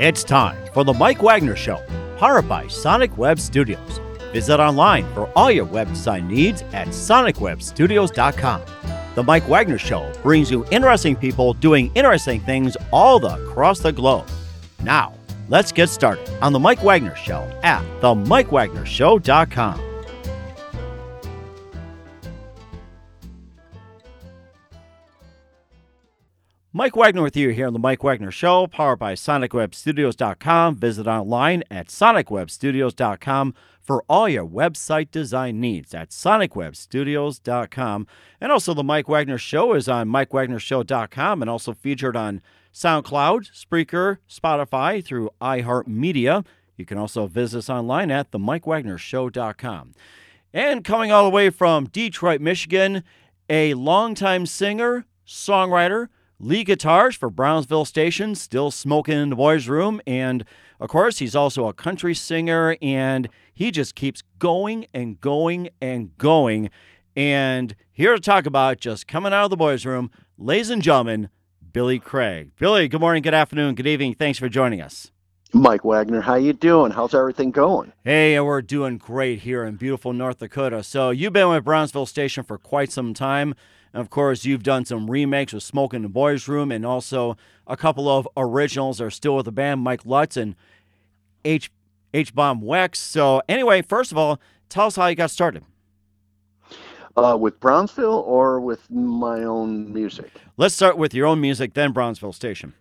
It's time for The Mike Wagner Show, powered by Sonic Web Studios. Visit online for all your web design needs at sonicwebstudios.com. The Mike Wagner Show brings you interesting people doing interesting things all across the globe. Now, let's get started on The Mike Wagner Show at themikewagnershow.com. Mike Wagner with you here on The Mike Wagner Show, powered by sonicwebstudios.com. Visit online at sonicwebstudios.com for all your website design needs at sonicwebstudios.com. And also, The Mike Wagner Show is on mikewagnershow.com and also featured on SoundCloud, Spreaker, Spotify, through iHeartMedia. You can also visit us online at themikewagnershow.com. And coming all the way from Detroit, Michigan, a longtime singer, songwriter, lead guitars for Brownsville Station, still smoking in the boys' room. And, of course, he's also a country singer, and he just keeps going and going and going. And here to talk about just coming out of the boys' room, ladies and gentlemen, Billy Craig. Billy, good morning, good afternoon, good evening. Thanks for joining us. Mike Wagner, how you doing? How's everything going? Hey, we're doing great here in beautiful North Dakota. So you've been with Brownsville Station for quite some time. Of course, you've done some remakes with Smokin' in the Boys Room, and also a couple of originals are still with the band, Mike Lutz and H-Bomb Wex. So anyway, first of all, tell us how you got started. With Brownsville or with my own music? Let's start with your own music, then Brownsville Station.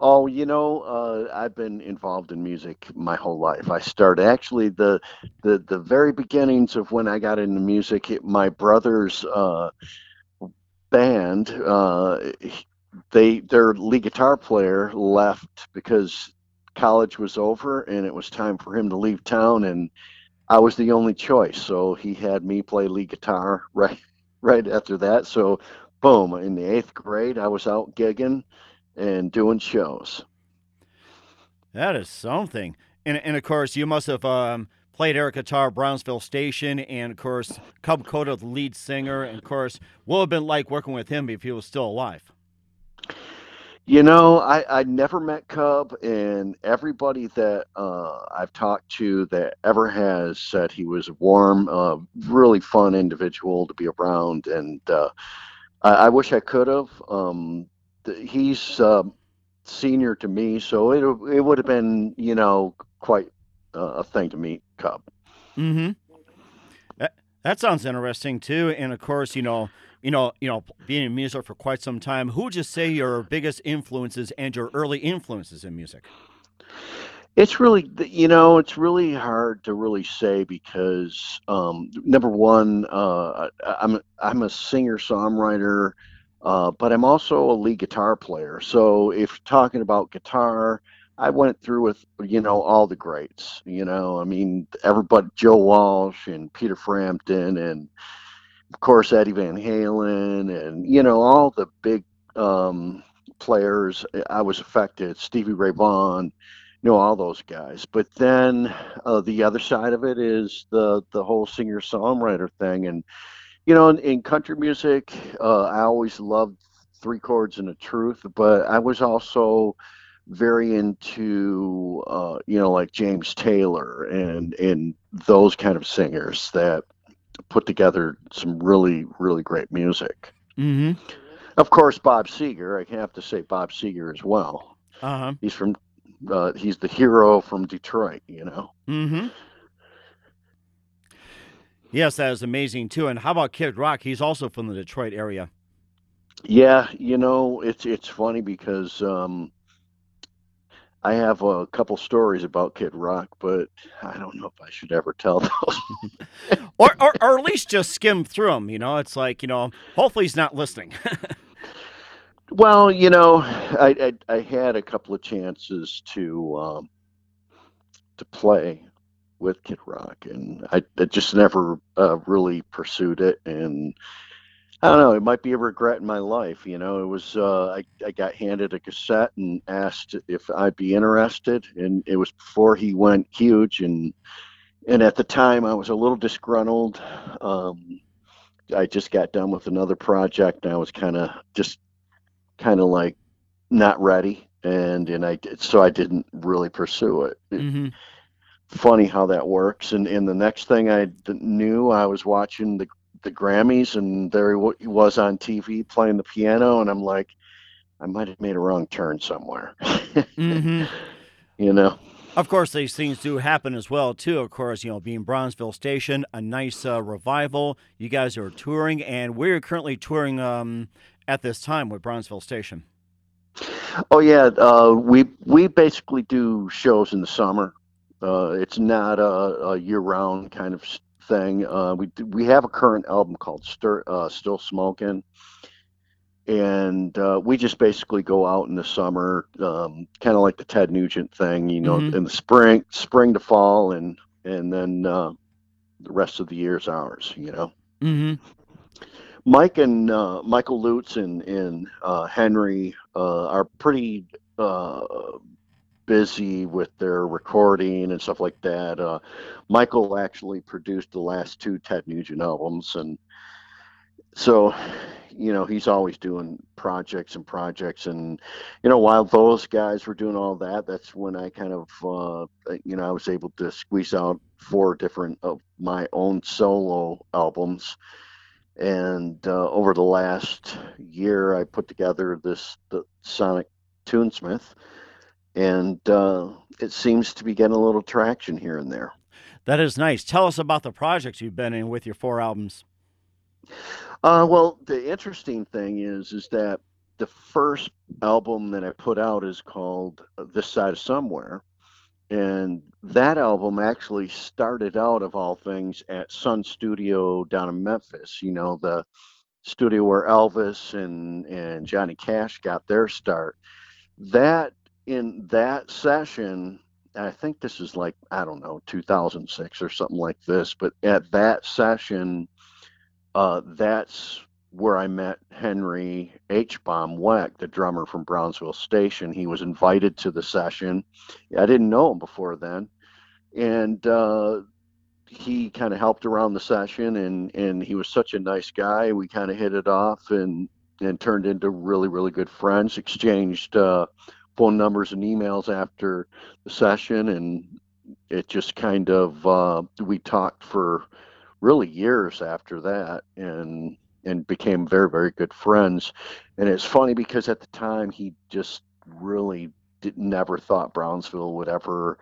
Oh, you know, I've been involved in music my whole life. I started actually the very beginnings of when I got into music. My brother's band, their lead guitar player left because college was over and it was time for him to leave town, and I was the only choice, so he had me play lead guitar right after that. So boom, in the 8th grade I was out gigging and doing shows. That is something. And of course you must have played air guitar, Brownsville Station, and of course Cub Coda, the lead singer. And of course, what would have been like working with him if he was still alive? You know, I never met Cub, and everybody that I've talked to that ever has said he was a warm, really fun individual to be around. And I wish I could have. He's senior to me, so it would have been, you know, quite a thing to meet Cub. Mm-hmm. That sounds interesting too. And of course, you know, being in music for quite some time, who would you say your biggest influences and your early influences in music? It's really, you know, it's really hard to really say because number one, I'm a singer-songwriter, but I'm also a lead guitar player. So if talking about guitar, I went through with, you know, all the greats, you know, I mean, everybody, Joe Walsh and Peter Frampton and, of course, Eddie Van Halen and, you know, all the big players. I was affected, Stevie Ray Vaughan, you know, all those guys. But then the other side of it is the whole singer-songwriter thing. And, you know, in country music, I always loved three chords and the truth, but I was also very into you know, like James Taylor and those kind of singers that put together some really, really great music. Mm-hmm. Of course, Bob Seger. I have to say Bob Seger as well. Uh-huh. He's from he's the hero from Detroit, you know. Mm-hmm. Yes, that is amazing too. And how about Kid Rock? He's also from the Detroit area. Yeah, you know, it's funny because I have a couple stories about Kid Rock, but I don't know if I should ever tell those. or at least just skim through them, you know? It's like, you know, hopefully he's not listening. Well, you know, I had a couple of chances to play with Kid Rock, and I just never really pursued it, and I don't know. It might be a regret in my life. You know, it was, I got handed a cassette and asked if I'd be interested. And it was before he went huge. And at the time I was a little disgruntled. I just got done with another project and I was kind of like not ready. and so I didn't really pursue it. Mm-hmm. Funny how that works. And the next thing I knew, I was watching the Grammys, and there he was on TV playing the piano, and I'm like, I might have made a wrong turn somewhere. Mm-hmm. You know. Of course, these things do happen as well, too. Of course, you know, being Brownsville Station, a nice revival. You guys are touring, and we're currently touring at this time with Brownsville Station. Oh, yeah. We basically do shows in the summer. It's not a year-round kind of thing. We have a current album called Still Smokin'. And we just basically go out in the summer, kind of like the Ted Nugent thing, you know, mm-hmm. in the spring to fall, and then the rest of the year's ours, you know. Mm-hmm. Mike and Michael Lutz and Henry are pretty busy with their recording and stuff like that. Michael actually produced the last two Ted Nugent albums, and so, you know, he's always doing projects, and, you know, while those guys were doing all that, that's when I kind of, you know, I was able to squeeze out 4 different of my own solo albums. And over the last year, I put together the Sonic Tunesmith, and it seems to be getting a little traction here and there. That is nice. Tell us about the projects you've been in with your 4 albums. Well, the interesting thing is that the first album that I put out is called This Side of Somewhere, and that album actually started out, of all things, at Sun Studio down in Memphis, you know, the studio where Elvis and Johnny Cash got their start. That, in that session, I think this is like, I don't know, 2006 or something like this, but at that session, that's where I met Henry H-Bomb Wex, the drummer from Brownsville Station. He was invited to the session. I didn't know him before then. And he kind of helped around the session, and he was such a nice guy. We kind of hit it off and turned into really, really good friends, exchanged phone numbers and emails after the session, and it just kind of, we talked for really years after that, and became very, very good friends. And it's funny because at the time he just really never thought Brownsville would ever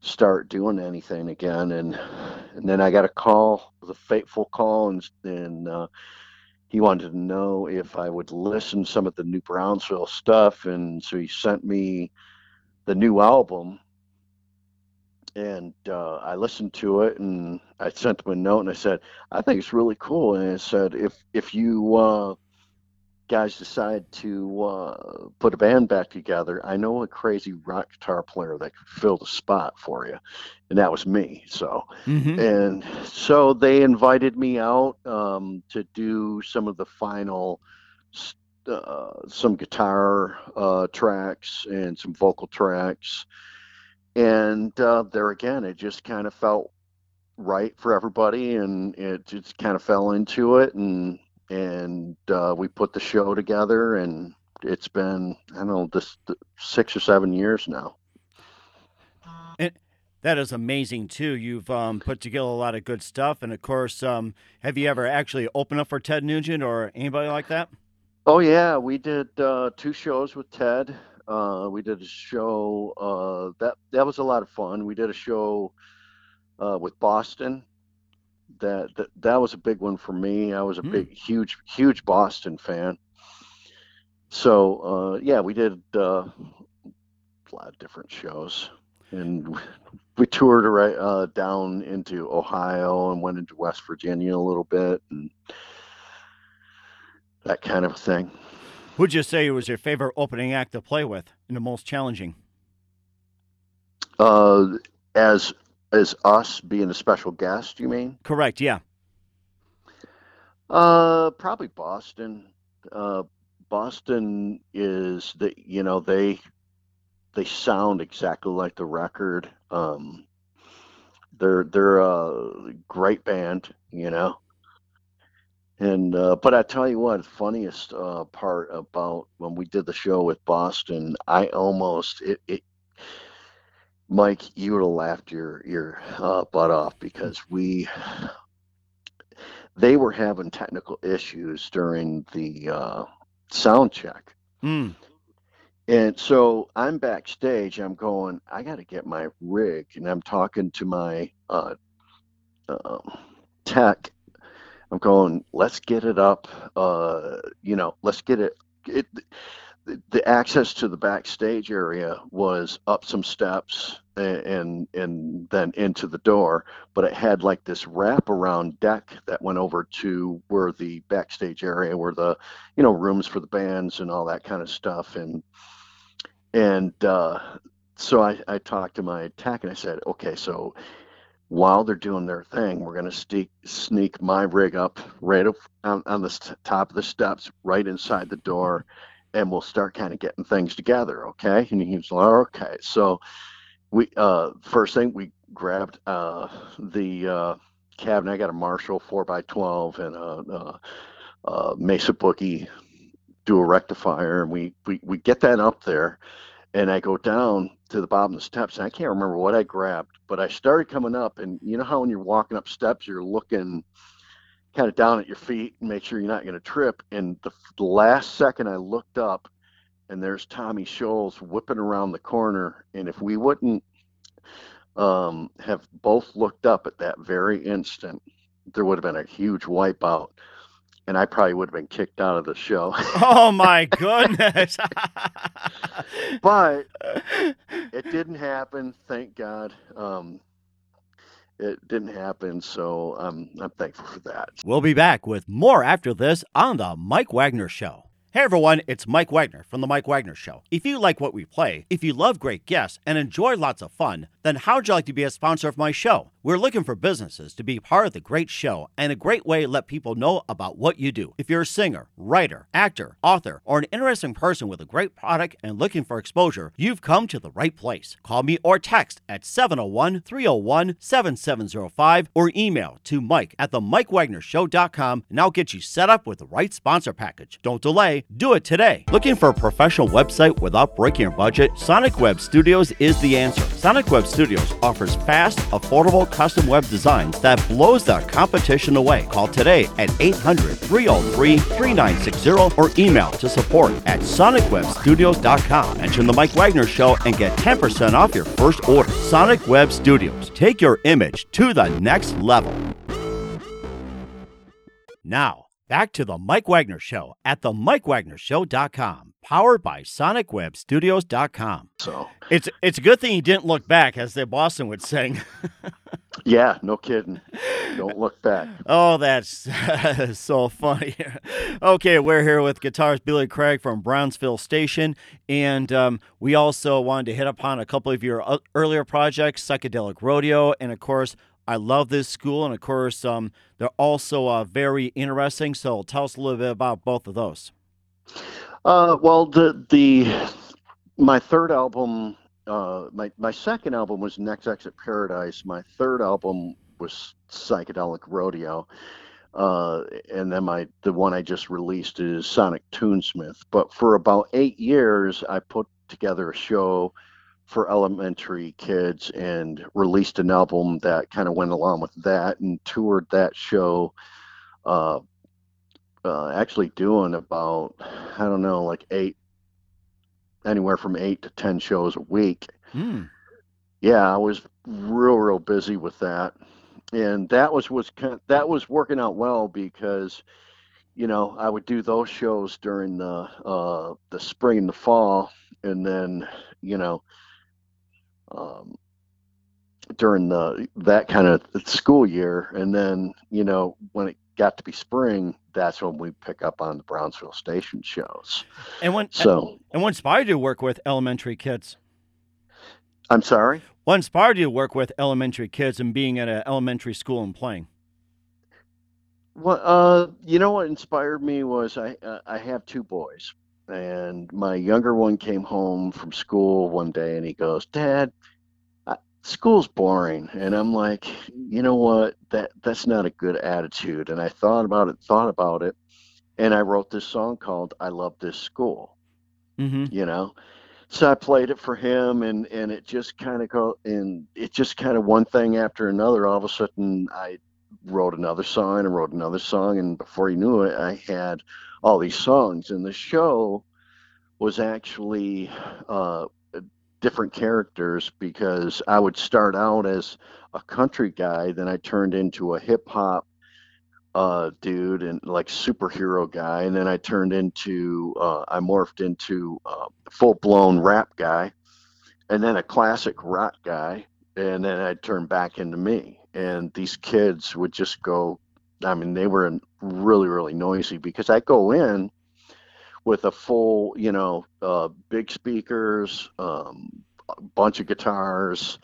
start doing anything again. And then I got a call, the fateful call, and he wanted to know if I would listen to some of the new Brownsville stuff. And so he sent me the new album, and I listened to it, and I sent him a note, and I said, I think it's really cool. And I said, if you guys decide to put a band back together, I know a crazy rock guitar player that could fill the spot for you. And that was me. So, mm-hmm. And so they invited me out to do some of the final some guitar tracks and some vocal tracks. And there again, it just kind of felt right for everybody, and it just kind of fell into it, and we put the show together, and it's been, I don't know, this 6 or 7 years now. And that is amazing too. You've put together a lot of good stuff, and of course, have you ever actually opened up for Ted Nugent or anybody like that? Oh yeah, we did 2 shows with Ted. We did a show that was a lot of fun. We did a show with Boston. That was a big one for me. I was a big, huge Boston fan. So yeah, we did a lot of different shows, and we toured right down into Ohio and went into West Virginia a little bit, and that kind of thing. Would you say it was your favorite opening act to play with, and the most challenging? As us being a special guest, you mean? Correct. Yeah. Probably Boston. Boston is the, you know, they sound exactly like the record. They're a great band, you know, And but I tell you what, funniest part about when we did the show with Boston, I almost Mike, you would have laughed your butt off, because they were having technical issues during the sound check. Mm. And so I'm backstage, I'm going, I got to get my rig. And I'm talking to my tech. I'm going, let's get it up. Let's get it. The access to the backstage area was up some steps and then into the door, but it had like this wraparound deck that went over to where the backstage area were the, rooms for the bands and all that kind of stuff. And so I talked to my tech and I said, okay, so while they're doing their thing, we're going to sneak my rig up right up on the top of the steps, right inside the door, and we'll start kind of getting things together, okay? And he was like, okay. So we first thing, we grabbed the cabinet. I got a Marshall 4x12 and a Mesa Boogie dual rectifier, and we get that up there, and I go down to the bottom of the steps, and I can't remember what I grabbed, but I started coming up, and you know how when you're walking up steps, you're looking kind of down at your feet and make sure you're not going to trip. And the last second I looked up, and there's Tommy Scholes whipping around the corner. And if we wouldn't have both looked up at that very instant, there would have been a huge wipeout. And I probably would have been kicked out of the show. Oh, my goodness. But it didn't happen. Thank God. It didn't happen, so I'm thankful for that. We'll be back with more after this on The Mike Wagner Show. Hey everyone, it's Mike Wagner from The Mike Wagner Show. If you like what we play, if you love great guests and enjoy lots of fun, then how'd you like to be a sponsor of my show? We're looking for businesses to be part of the great show, and a great way to let people know about what you do. If you're a singer, writer, actor, author, or an interesting person with a great product and looking for exposure, you've come to the right place. Call me or text at 701-301-7705 or email to mike@themikewagnershow.com, and I'll get you set up with the right sponsor package. Don't delay. Do it today. Looking for a professional website without breaking your budget? Sonic Web Studios is the answer. Sonic Web Studios offers fast, affordable custom web designs that blows the competition away. Call today at 800-303-3960 or email to support@sonicwebstudios.com. Mention The Mike Wagner Show and get 10% off your first order. Sonic Web Studios. Take your image to the next level. Now, back to The Mike Wagner Show at themikewagnershow.com, powered by sonicwebstudios.com. So it's a good thing you didn't look back, as the Boston would sing. Yeah, no kidding. Don't look back. Oh, that's so funny. Okay, we're here with guitarist Billy Craig from Brownsville Station, and we also wanted to hit upon a couple of your earlier projects, Psychedelic Rodeo, and of course, I Love This School, and of course, they're also very interesting. So tell us a little bit about both of those. Well, my third album, my second album was Next Exit Paradise. My third album was Psychedelic Rodeo, and then the one I just released is Sonic Tunesmith. But for about 8 years, I put together a show for elementary kids and released an album that kind of went along with that, and toured that show, actually doing about, I don't know, like anywhere from 8 to 10 shows a week. Mm. Yeah. I was real busy with that. And that was working out well, because, I would do those shows during the spring and the fall. And then, during that kind of school year, and then when it got to be spring, that's when we pick up on the Brownsville Station shows. And what inspired you to work with elementary kids? I'm sorry? What inspired you to work with elementary kids and being at an elementary school and playing? Well, what inspired me was I have two boys. And my younger one came home from school one day and he goes, "Dad, school's boring. And I'm like, you know what, that's not a good attitude. And I thought about it. And I wrote this song called I Love This School, mm-hmm. you know? So I played it for him, and it just kind of one thing after another. All of a sudden I wrote another song and wrote another song. And before you knew it, I had all these songs, and the show was actually, different characters, because I would start out as a country guy. Then I turned into a hip hop dude and like superhero guy, and then I turned into I morphed into full-blown rap guy, and then a classic rock guy, and then I turned back into me. And these kids would just go, I mean, they were really, really noisy, because I go in with a full, you know, big speakers, a bunch of guitars,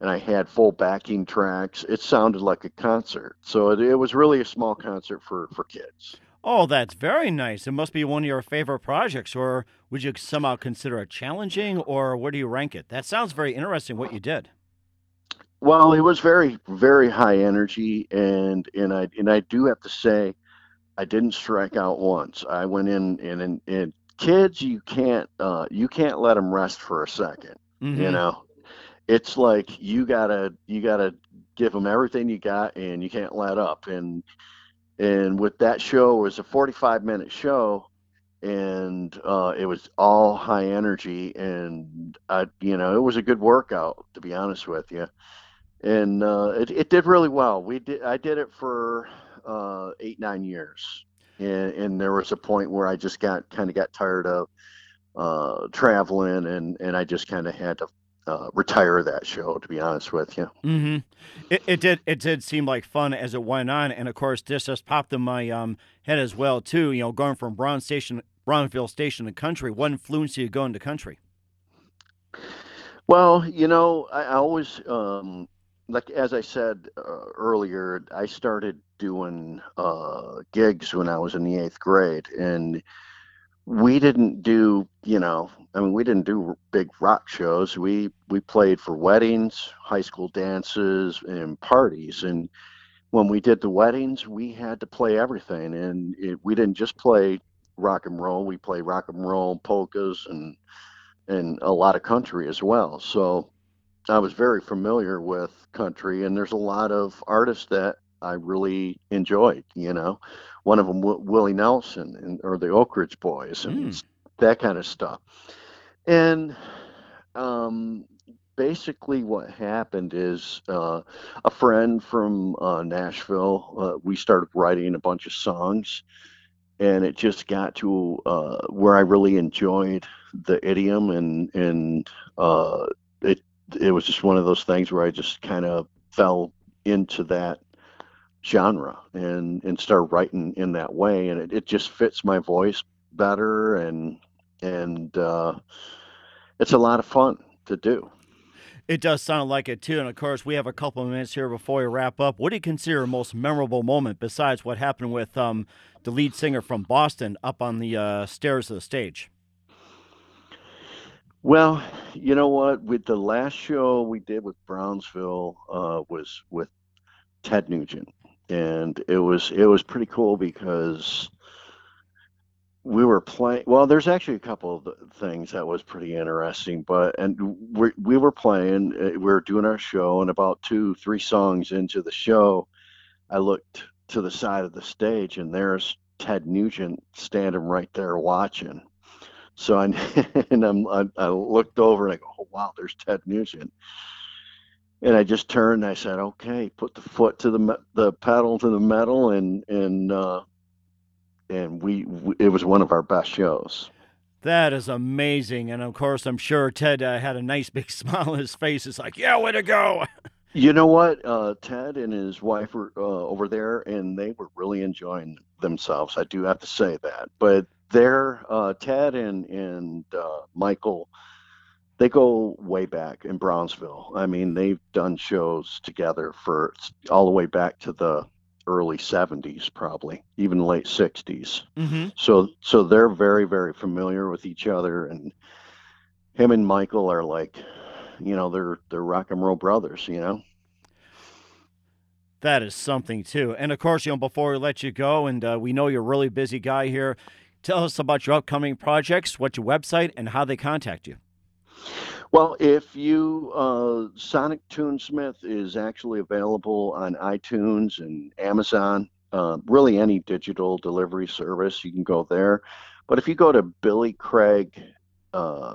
and I had full backing tracks. It sounded like a concert. So it was really a small concert for kids. Oh, that's very nice. It must be one of your favorite projects, or would you somehow consider it challenging, or where do you rank it? That sounds very interesting, what you did. Well, it was very, very high energy, and I do have to say, I didn't strike out once. I went in, and kids, you can't let them rest for a second, mm-hmm. you know? It's like you gotta give them everything you got, and you can't let up. And with that show, it was a 45-minute show, and it was all high energy, and it was a good workout, to be honest with you. And it did really well. I did it for 8-9 years, and there was a point where I just got tired of traveling, and I just kind of had to retire that show, to be honest with you. Mm-hmm. It did seem like fun as it went on, and of course this just popped in my head as well too. You know, going from Brownsville Station to country, what influenced you going to country? Well, you know, I always like as I said earlier, I started doing gigs when I was in the 8th grade, and we didn't do, we didn't do big rock shows. We played for weddings, high school dances, and parties. And when we did the weddings, we had to play everything. And we didn't just play rock and roll. We played rock and roll, polkas, and a lot of country as well. So I was very familiar with country, and there's a lot of artists that I really enjoyed, you know. One of them, Willie Nelson, or the Oak Ridge Boys, and that kind of stuff. And basically what happened is a friend from Nashville, we started writing a bunch of songs, and it just got to where I really enjoyed the idiom, and it was just one of those things where I just kind of fell into that genre and start writing in that way, and it just fits my voice better, and it's a lot of fun to do. It does sound like it too. And of course we have a couple of minutes here before we wrap up. What do you consider a most memorable moment besides what happened with the lead singer from Boston up on the stairs of the stage? Well, you know what, with the last show we did with Brownsville was with Ted Nugent. And it was pretty cool because we were playing. Well, there's actually a couple of things that was pretty interesting, we were playing, we were doing our show, and about 2-3 songs into the show, I looked to the side of the stage, and there's Ted Nugent standing right there watching. So I looked over and I go, oh wow, there's Ted Nugent. And I just turned and I said, okay, put the foot to the pedal to the metal, and it was one of our best shows. That is amazing. And of course, I'm sure Ted had a nice big smile on his face. It's like, yeah, way to go. You know what? Ted and his wife were over there, and they were really enjoying themselves. I do have to say that. But they're Ted and Michael, they go way back in Brownsville. I mean, they've done shows together for all the way back to the early 70s, probably even late 60s. Mm-hmm. So they're very, very familiar with each other. And him and Michael are like, you know, they're rock and roll brothers, you know. That is something too. And of course, you know, before we let you go, and we know you're a really busy guy here, tell us about your upcoming projects, what's your website, and how they contact you. Well, if you, Sonic Tunesmith is actually available on iTunes and Amazon, really any digital delivery service, you can go there. But if you go to Billy Craig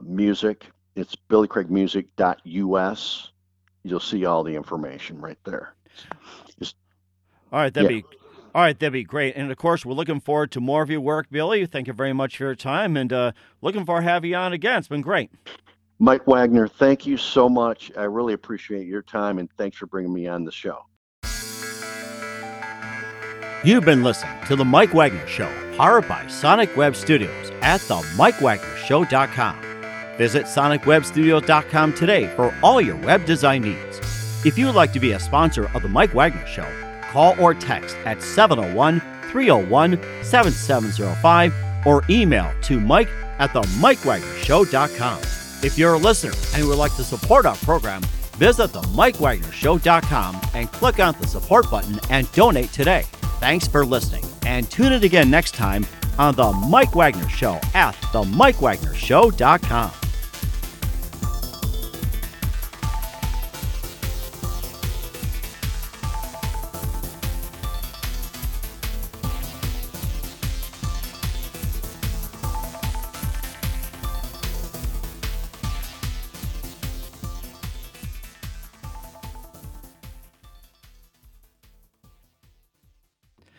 Music, it's billycraigmusic.us, you'll see all the information right there. All right, that'd be great. And of course, we're looking forward to more of your work, Billy. Thank you very much for your time, and looking forward to having you on again. It's been great. Mike Wagner, thank you so much. I really appreciate your time, and thanks for bringing me on the show. You've been listening to The Mike Wagner Show, powered by Sonic Web Studios at themikewagnershow.com. Visit sonicwebstudios.com today for all your web design needs. If you would like to be a sponsor of The Mike Wagner Show, call or text at 701-301-7705 or email to mike@themikewagnershow.com. If you're a listener and would like to support our program, visit themikewagnershow.com and click on the support button and donate today. Thanks for listening, and tune in again next time on The Mike Wagner Show at themikewagnershow.com.